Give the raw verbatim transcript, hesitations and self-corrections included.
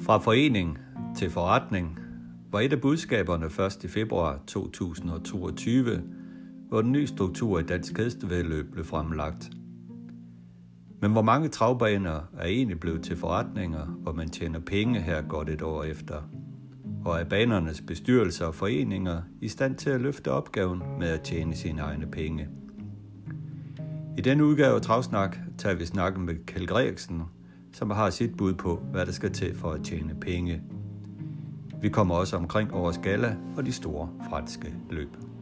Fra forening til forretning var et af budskaberne først i februar to tusind og toogtyve, hvor den nye struktur i Dansk Hedstevedløb blev fremlagt. Men hvor mange travbaner er egentlig blevet til forretninger, hvor man tjener penge her godt et år efter? Og er banernes bestyrelser og foreninger i stand til at løfte opgaven med at tjene sine egne penge? I denne udgave af Travsnak tager vi snakken med Kjell Greiksen, som har sit bud på, hvad der skal til for at tjene penge. Vi kommer også omkring over skala og de store franske løb.